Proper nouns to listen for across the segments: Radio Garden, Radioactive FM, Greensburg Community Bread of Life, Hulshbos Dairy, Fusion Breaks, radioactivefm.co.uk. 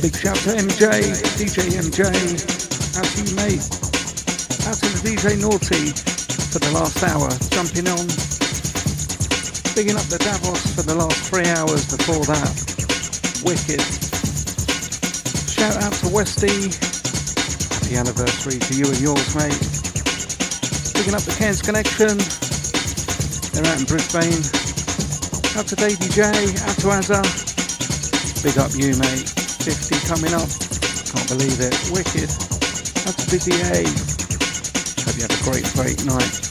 Big shout to MJ, DJ MJ, out to you mate, out to the DJ Naughty for the last hour, jumping on, bigging up the Davos for the last 3 hours before that, wicked. Shout out to Westy, happy anniversary to you and yours mate, bigging up the Cairns Connection, they're out in Brisbane, out to Davey J, out to Azza. Big up you mate, 50 coming up, can't believe it, wicked, that's busy A, hope you have a great night.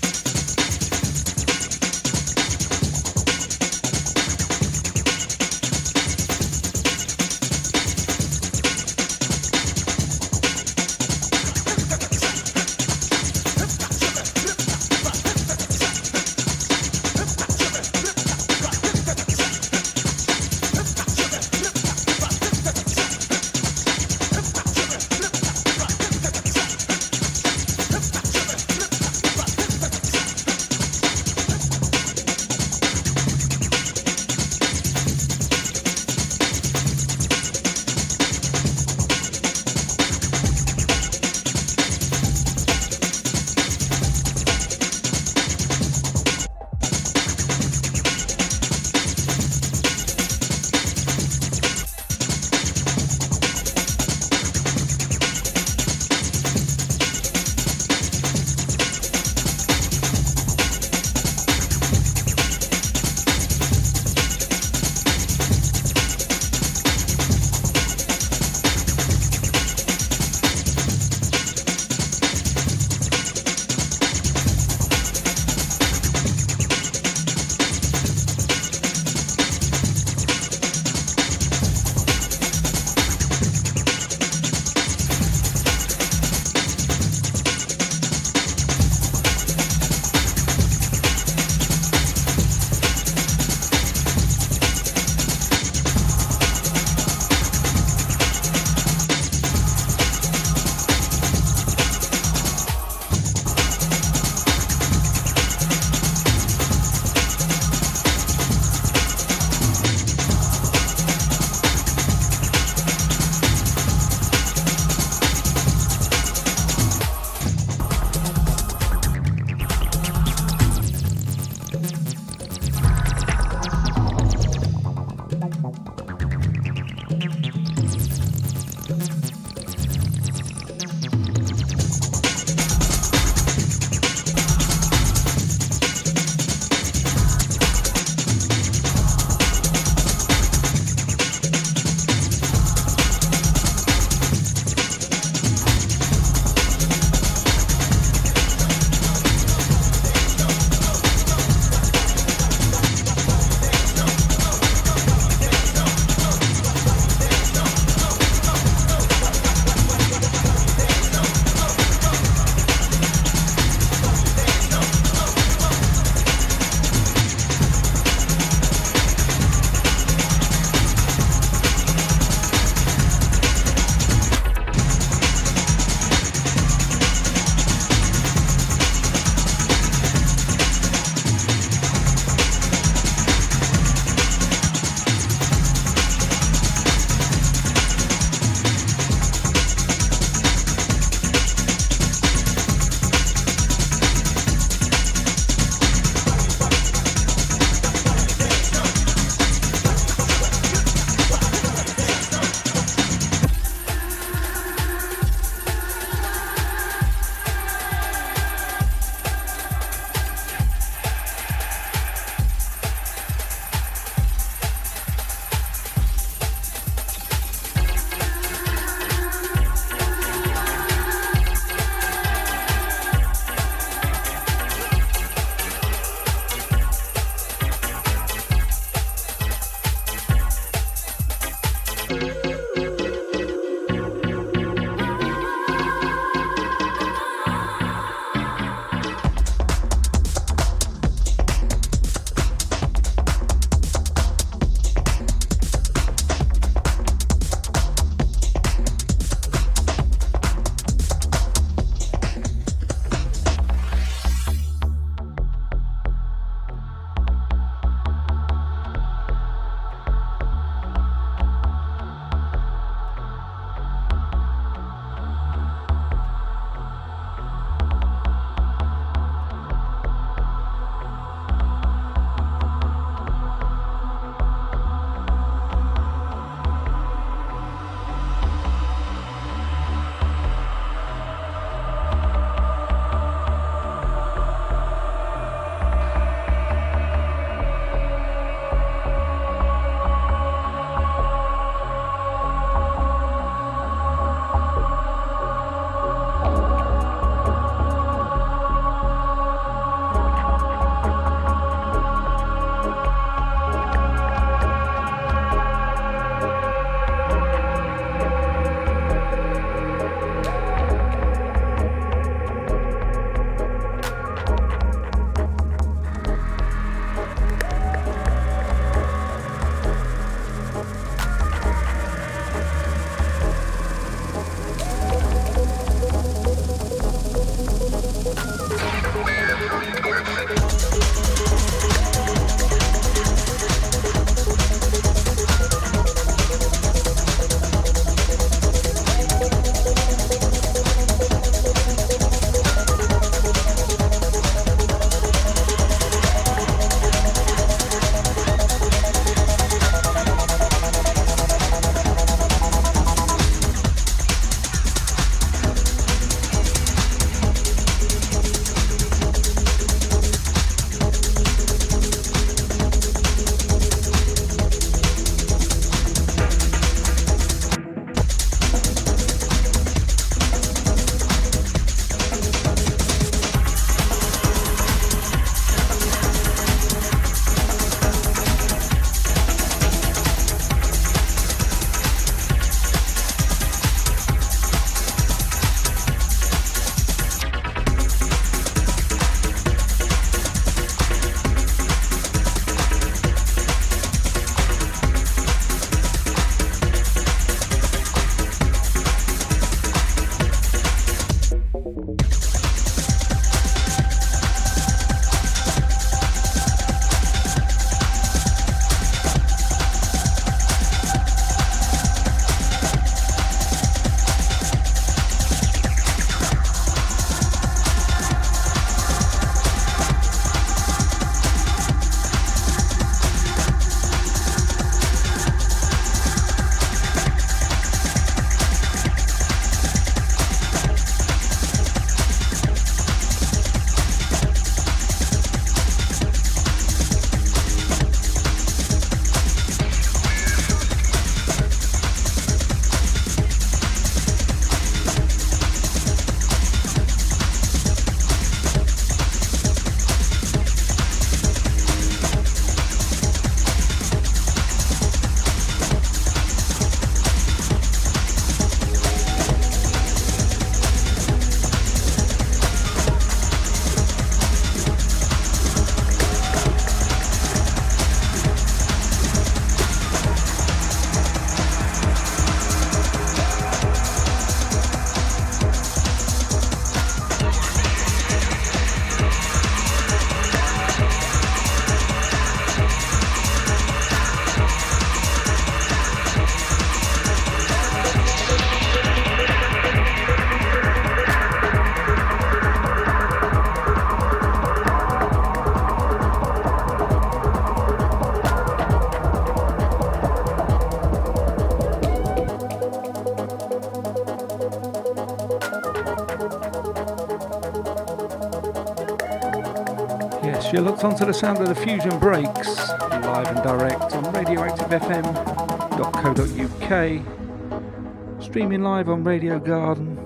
Yes, you're locked onto the sound of the Fusion Breaks, live and direct on radioactivefm.co.uk, streaming live on Radio Garden,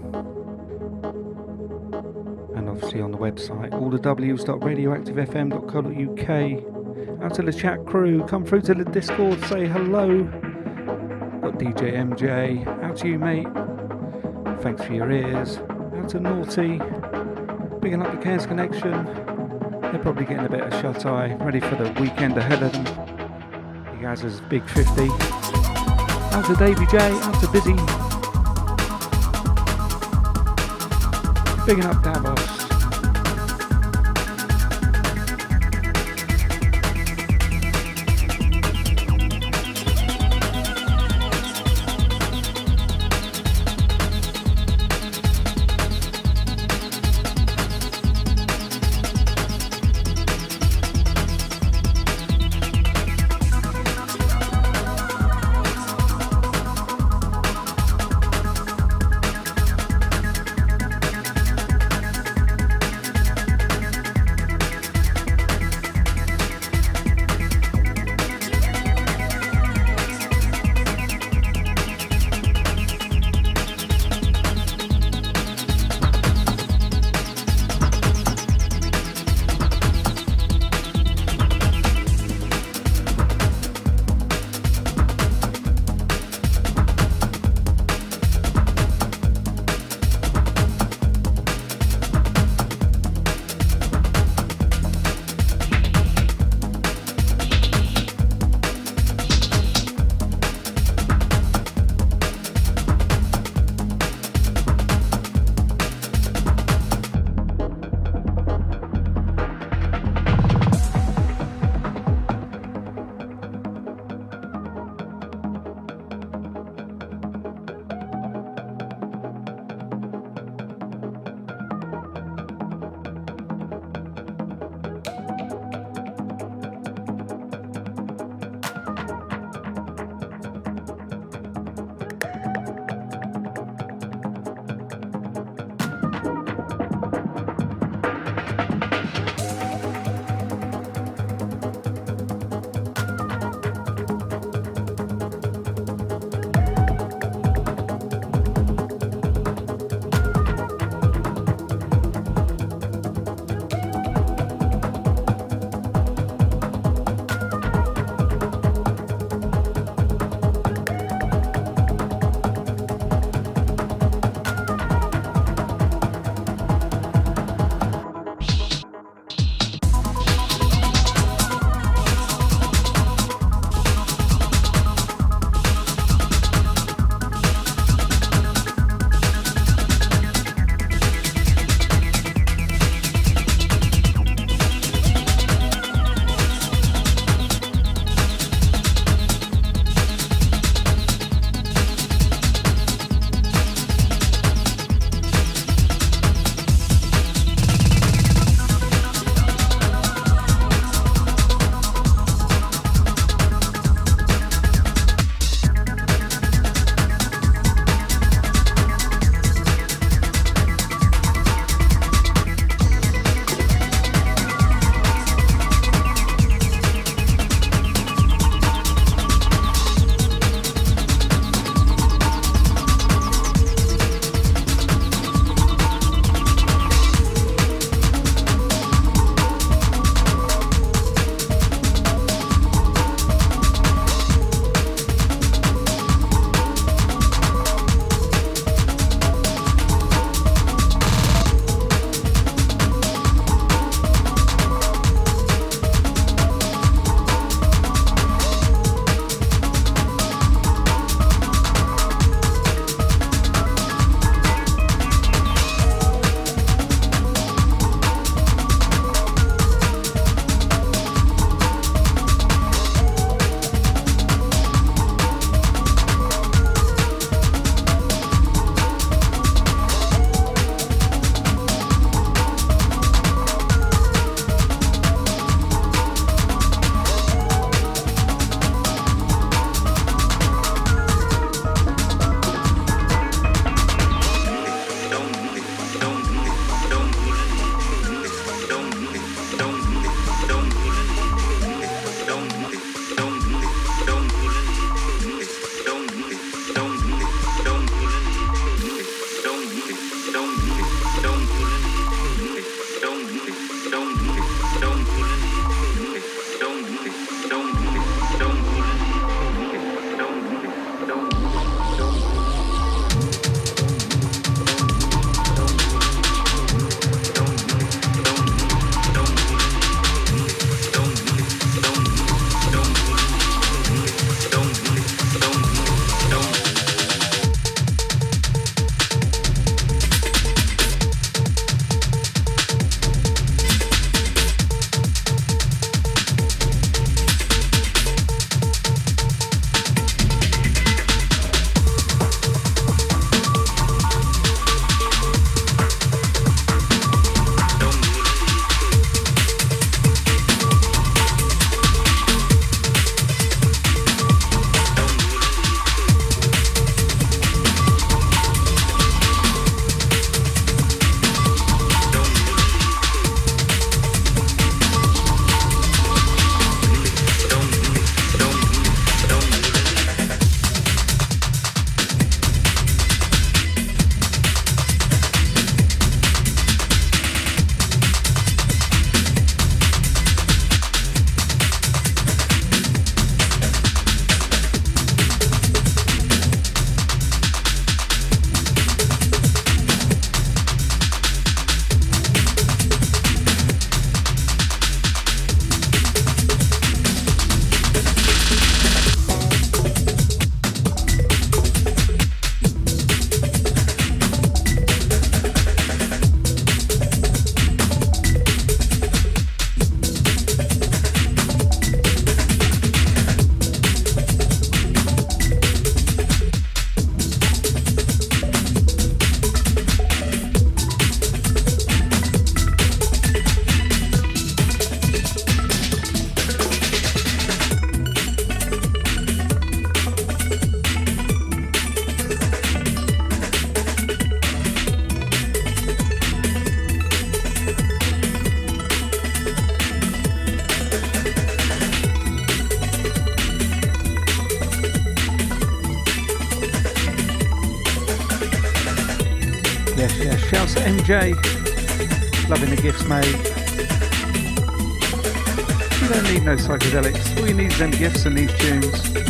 and obviously on the website, all the w's.radioactivefm.co.uk. Out to the chat crew, come through to the Discord, say hello. Got DJ MJ, out to you mate, thanks for your ears. Out to Naughty, picking up the Cairns Connection. They're probably getting a bit of shut-eye, ready for the weekend ahead of them. You guys is Big 50. Out to Davey J, out to Busy. Bigging up Davos. MJ. Loving the gifts made. You don't need no psychedelics. All you need is them gifts and these tunes.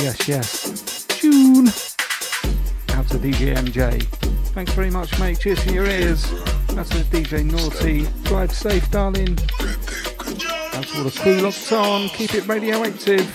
Yes. Tune out to DJ MJ. Thanks very much, mate. Cheers for your ears. That's the DJ Naughty. Drive safe, darling. That's all the crew locked on. Keep it radioactive.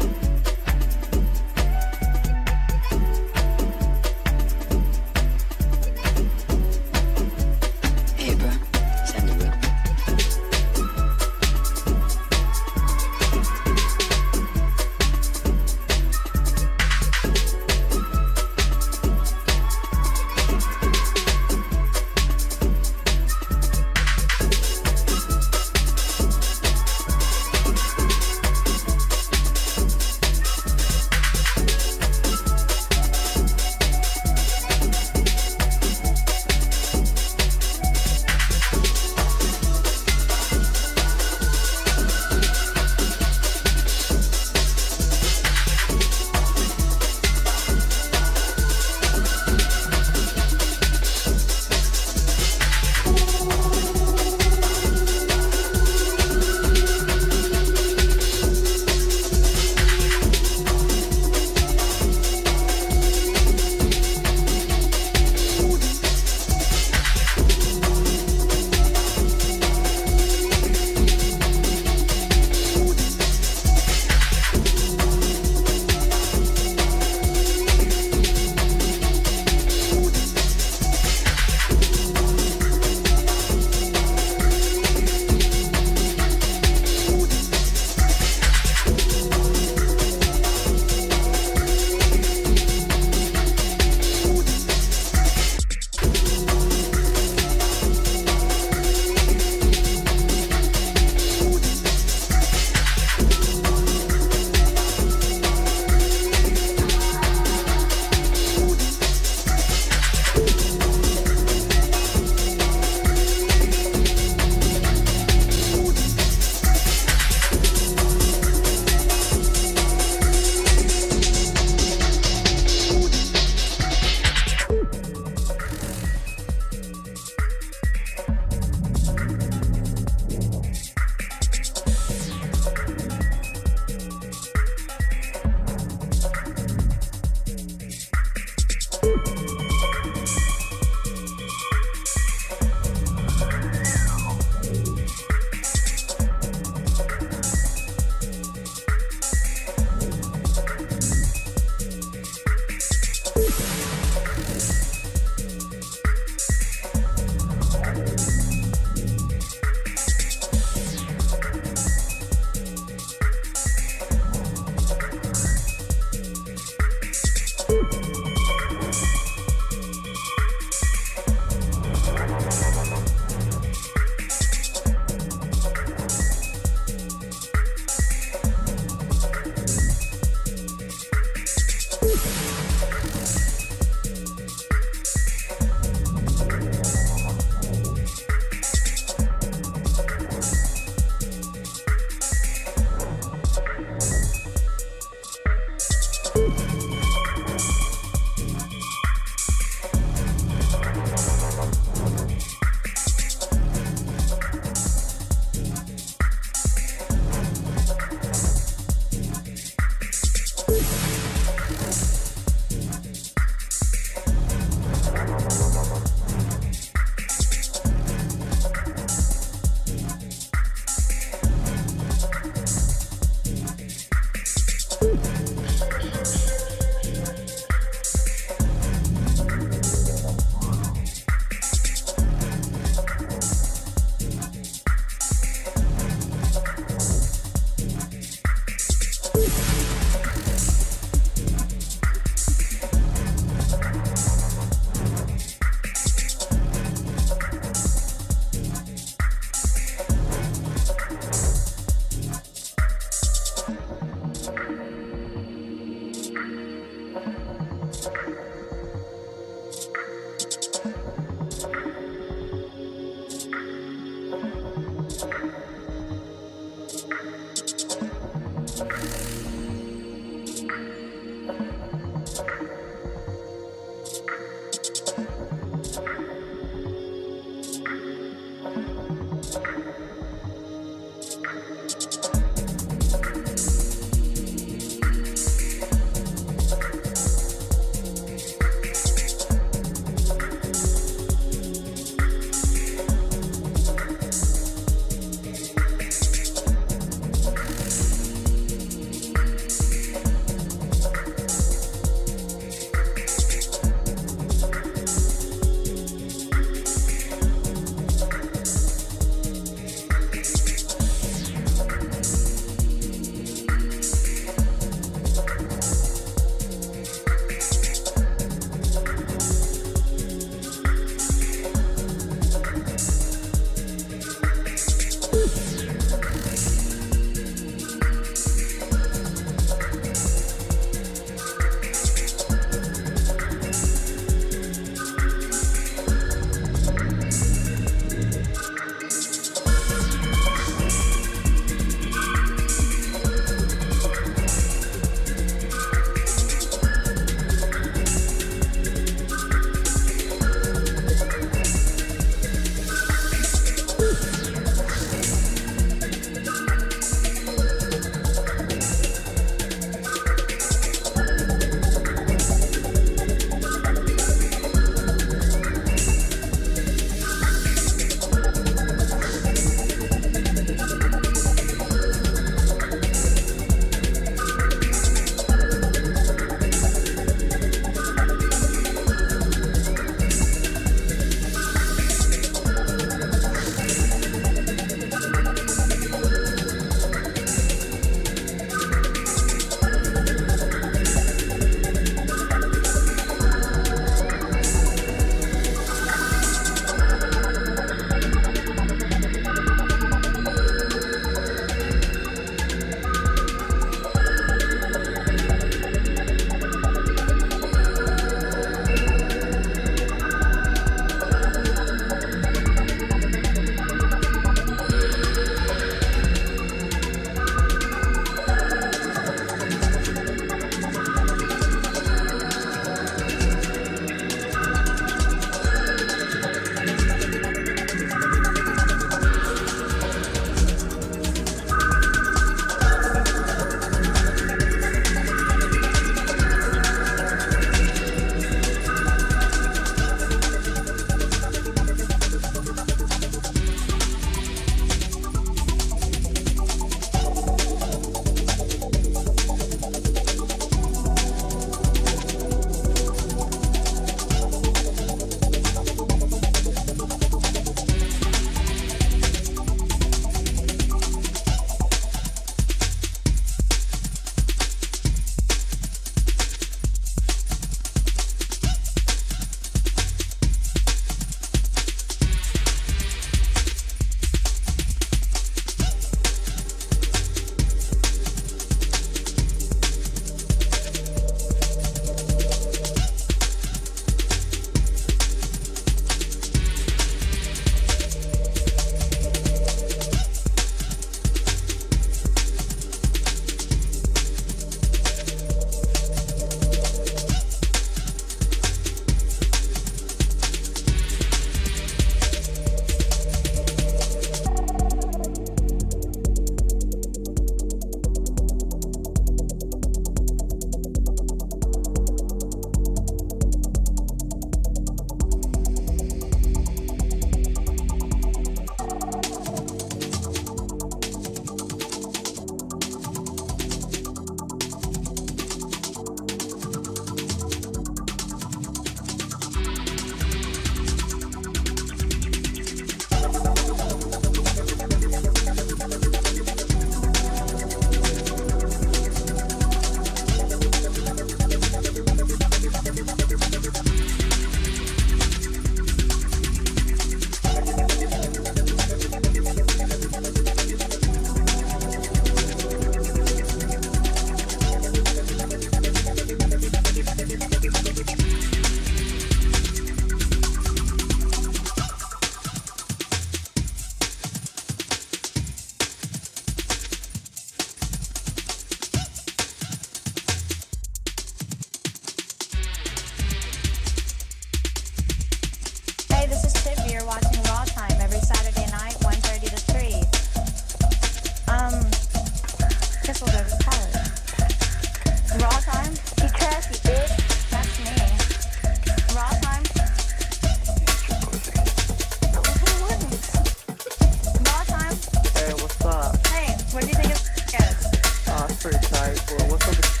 suicide or what's up with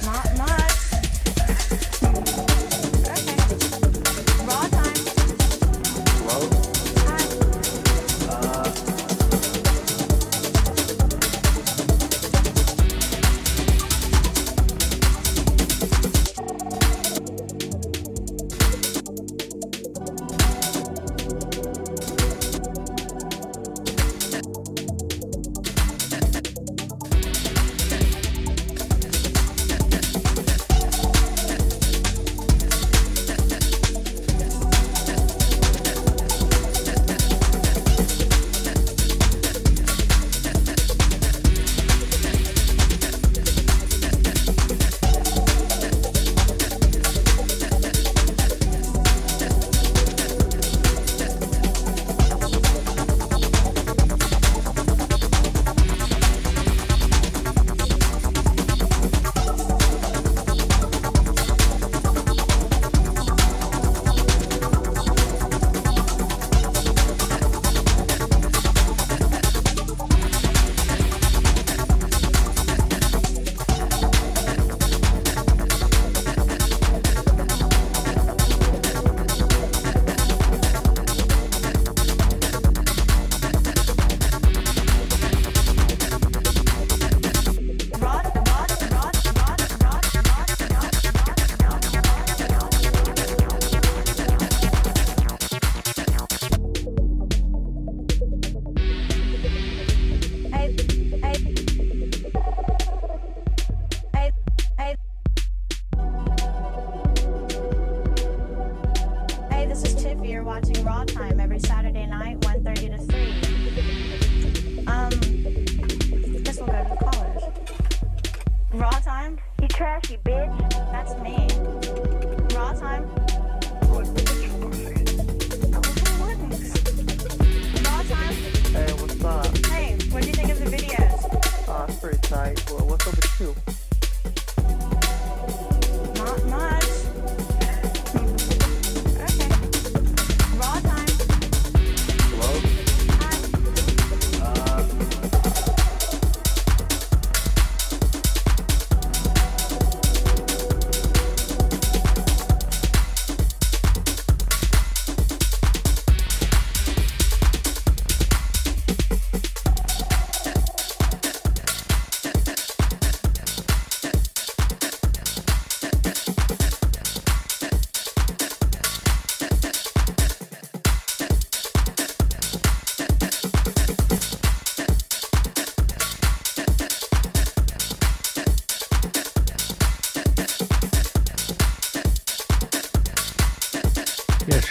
you? Not much.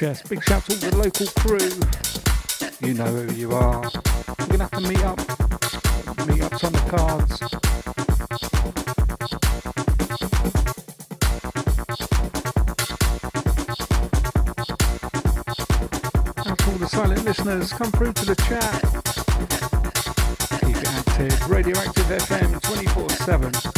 Yes, big shout out to all the local crew. You know who you are. We're going to have to meet up on the cards. And to all the silent listeners, come through to the chat. Keep it active. Radioactive FM 24/7.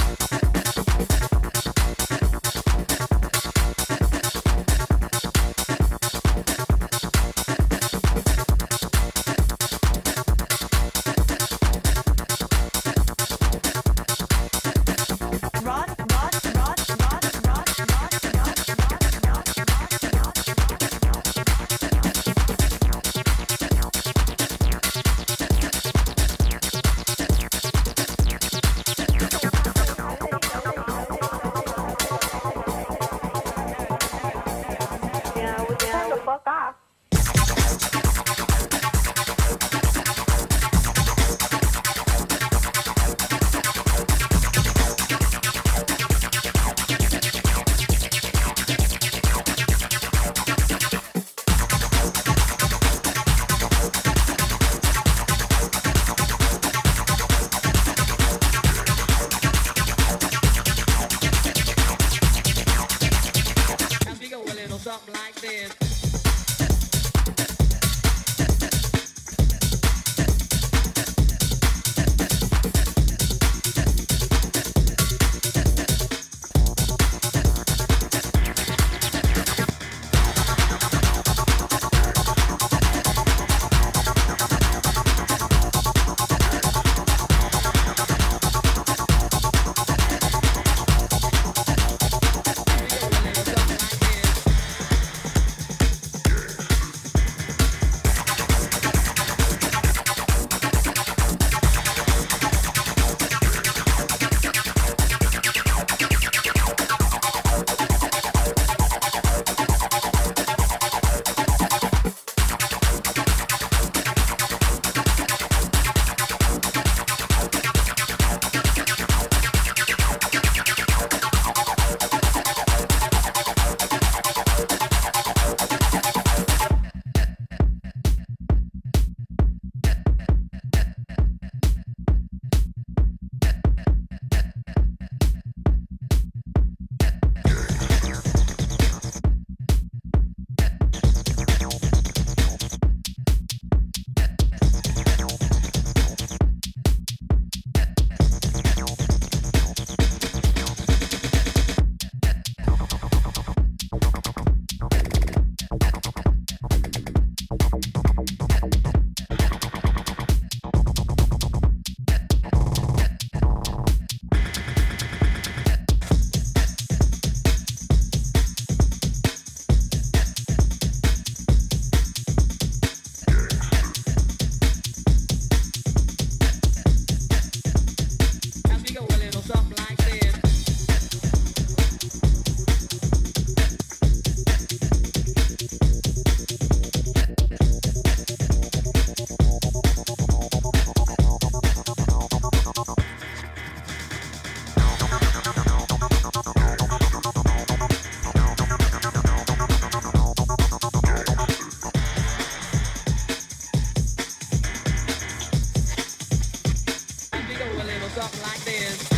something like this.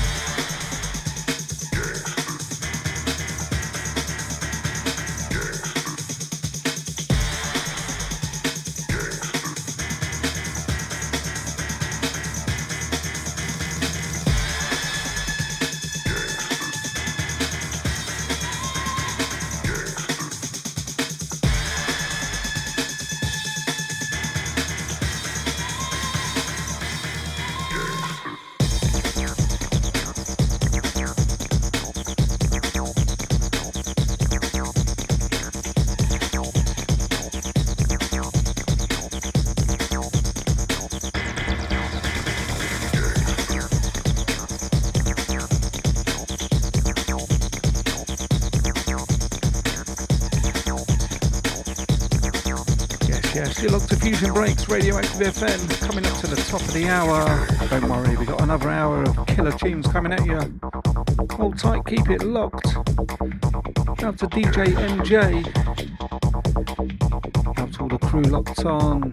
Still on to Fusion Breaks, Radioactive FM, coming up to the top of the hour. Don't worry, we've got another hour of killer tunes coming at you. Hold tight, keep it locked. Shout to DJ MJ. Shout to all the crew locked on.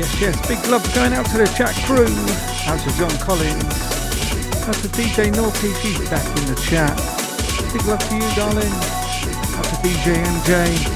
Yes. Big love going out to the chat crew. Out to John Collins. Out to DJ Naughty, she's back in the chat. Big love to you, darling. Out to DJ MJ.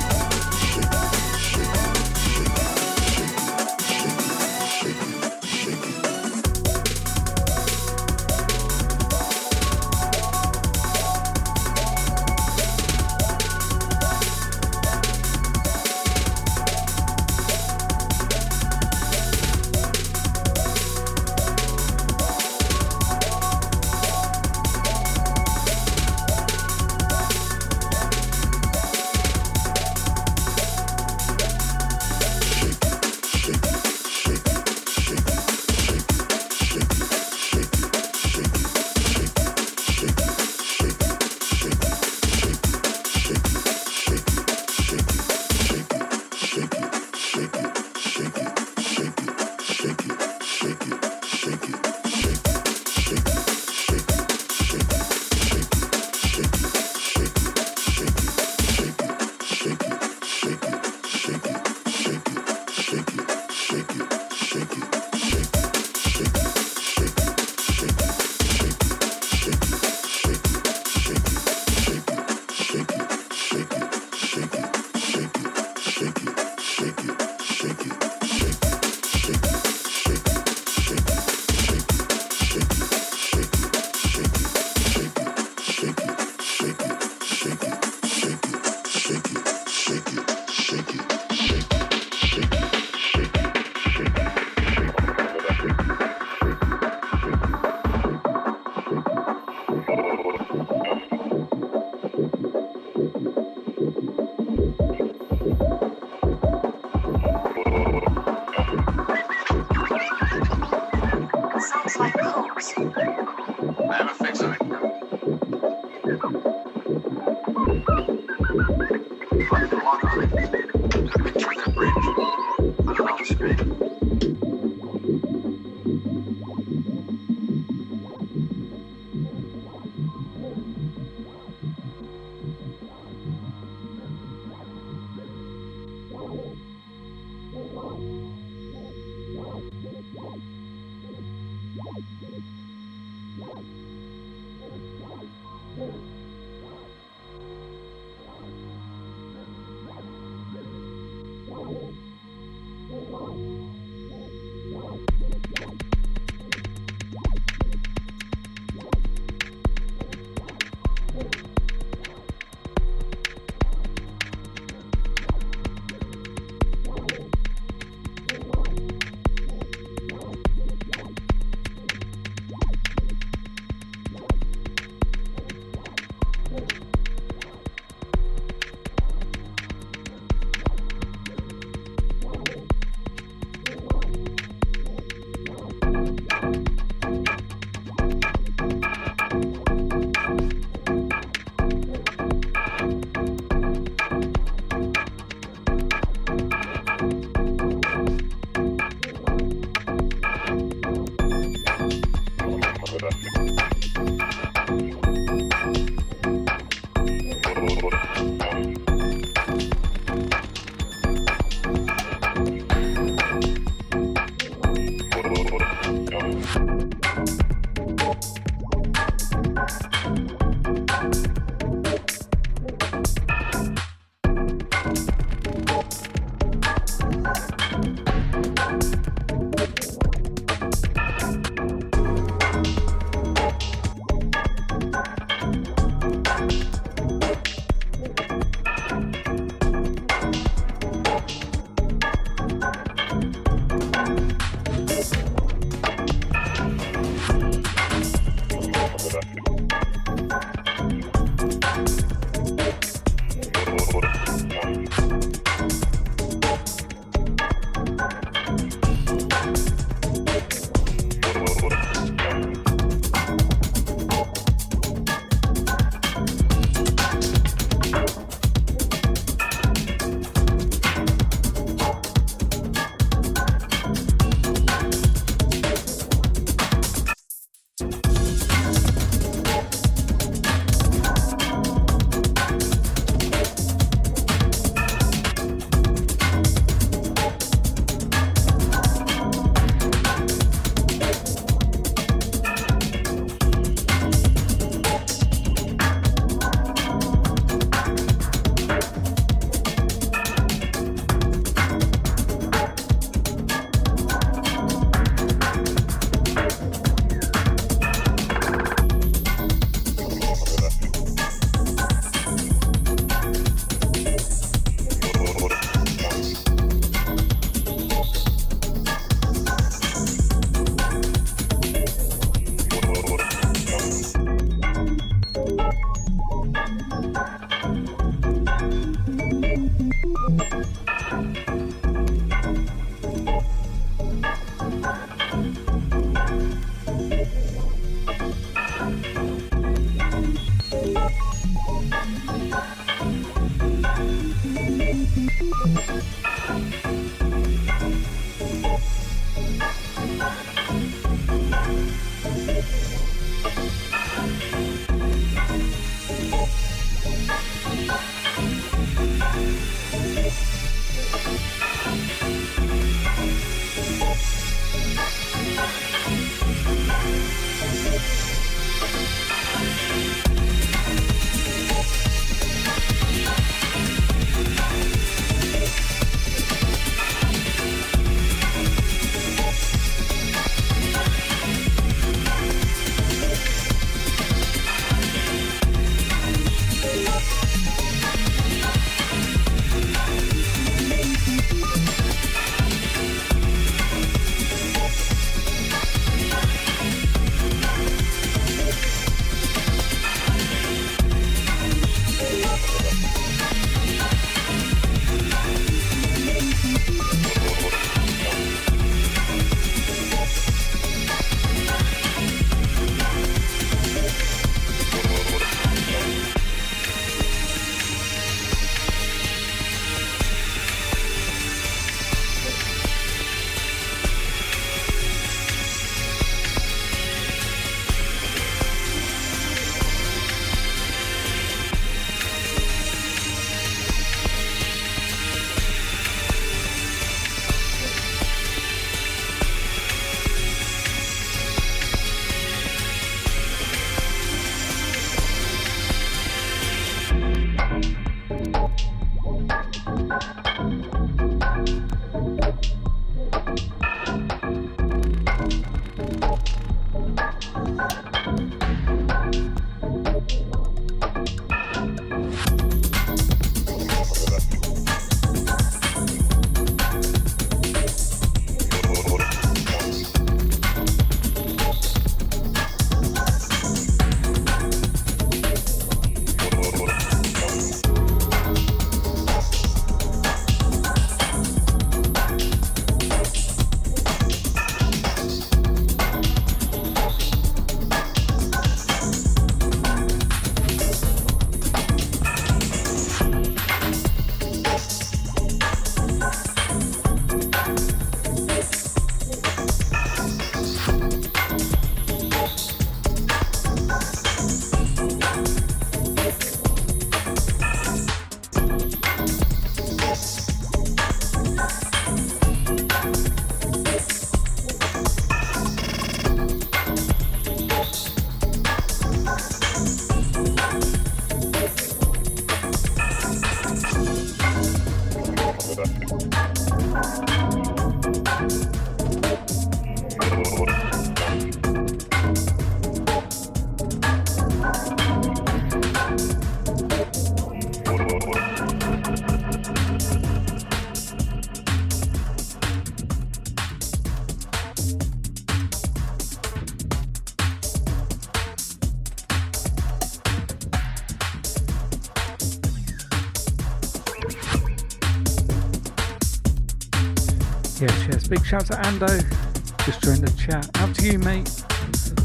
Yes, big shout out to Ando, just joined the chat. Up to you, mate.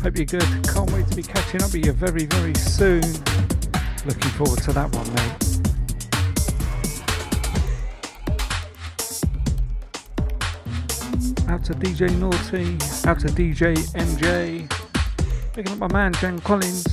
Hope you're good. Can't wait to be catching up with you very, very soon. Looking forward to that one, mate. Out to DJ Naughty, out to DJ MJ. Picking up my man, Jan Collins.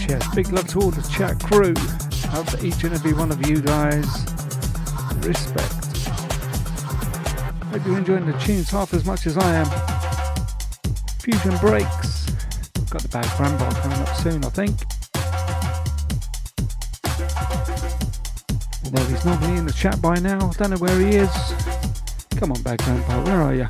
yes, big love to all the chat crew. Out to each and every one of you guys. Respect. Hope you're enjoying the tunes half as much as I am. Fusion Breaks. Got the bad grandpa coming up soon, I think. Although he's normally in the chat by now. Don't know where he is. Come on, bad grandpa, where are you?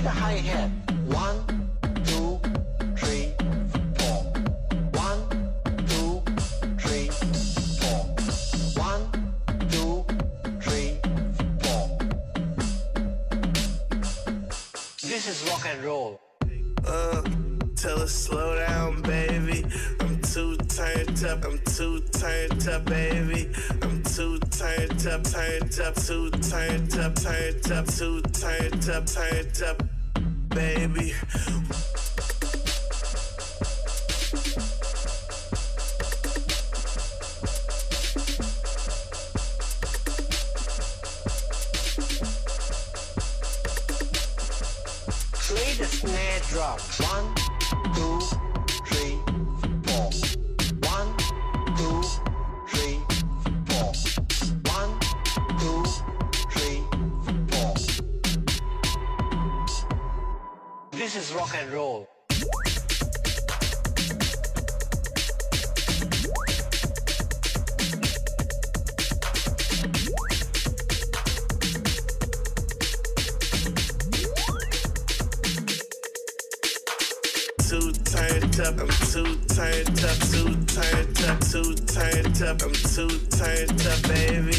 play the hi-hat. 1, 2, 3, 4. 1, 2, 3, 4. 1, 2, 3, 4. This is rock and roll. Tell us slow down, baby. I'm too turned up, baby. I'm too turned up, baby. Play the snare drum. 1, 2, 3, 4. 1, 2, 3, 4. 1, 2, 3, 4. This is rock and roll. I'm too tired up, baby.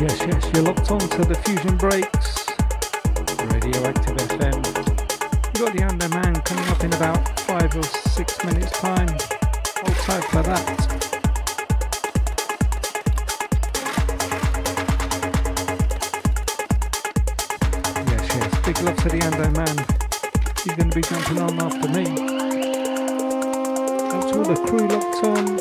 Yes, you're locked on to the Fusion Breaks, Radioactive FM. We've got the Underman coming up in about 5 or 6 minutes time. Hold tight for that. Yes, big love to the Underman. He's going to be jumping on after me. Got all the crew locked on.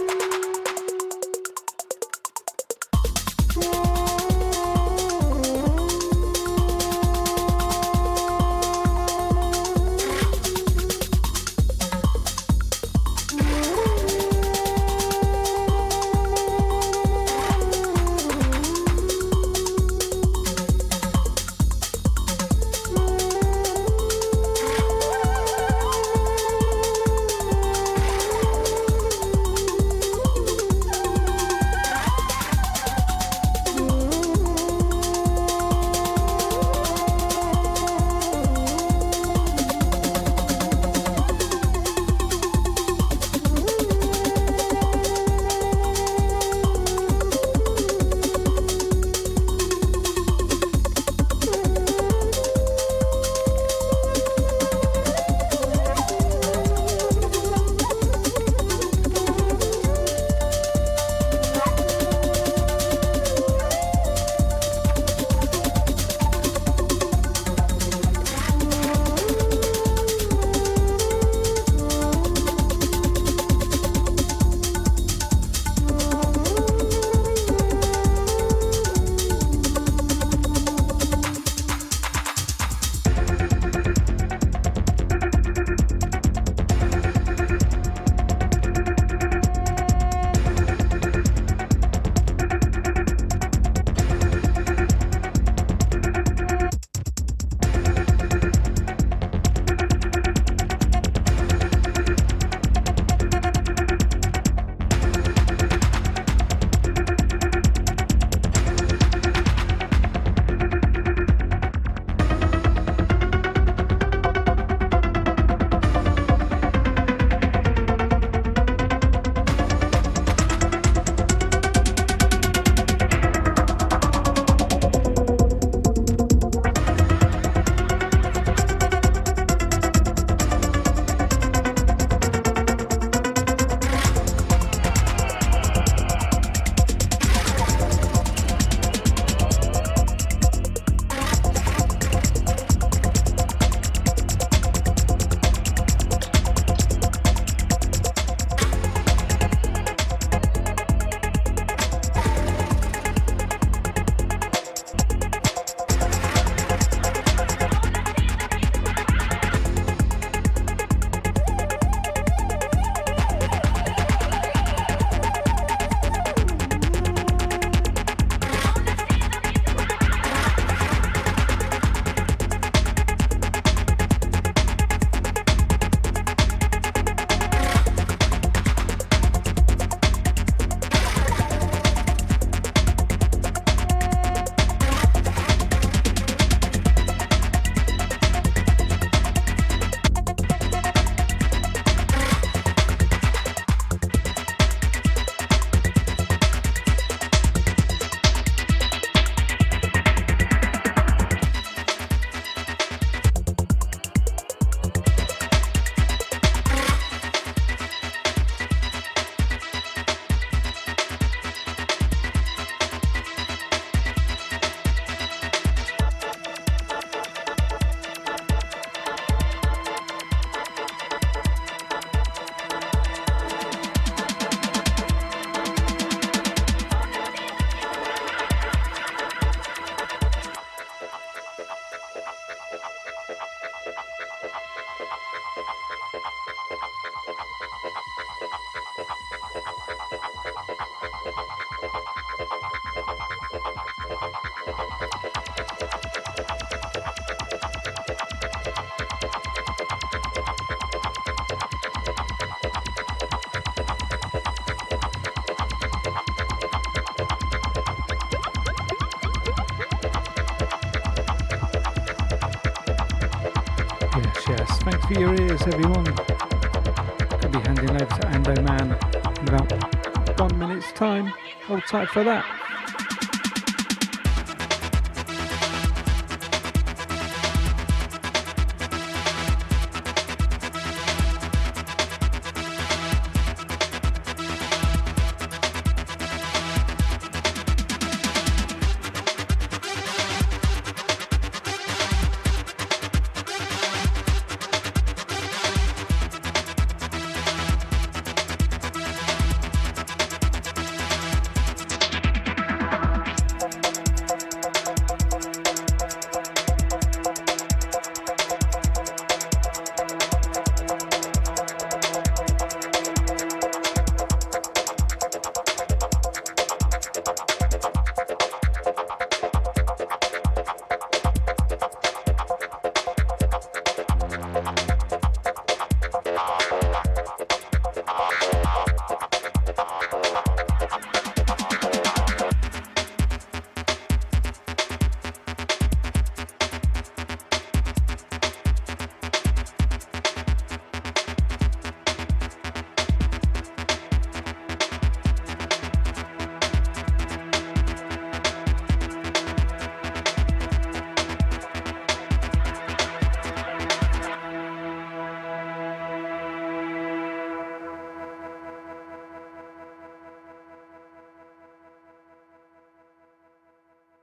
For your ears, everyone. I'll be handing over to Ando Man in about 1 minute's time. Hold tight for that.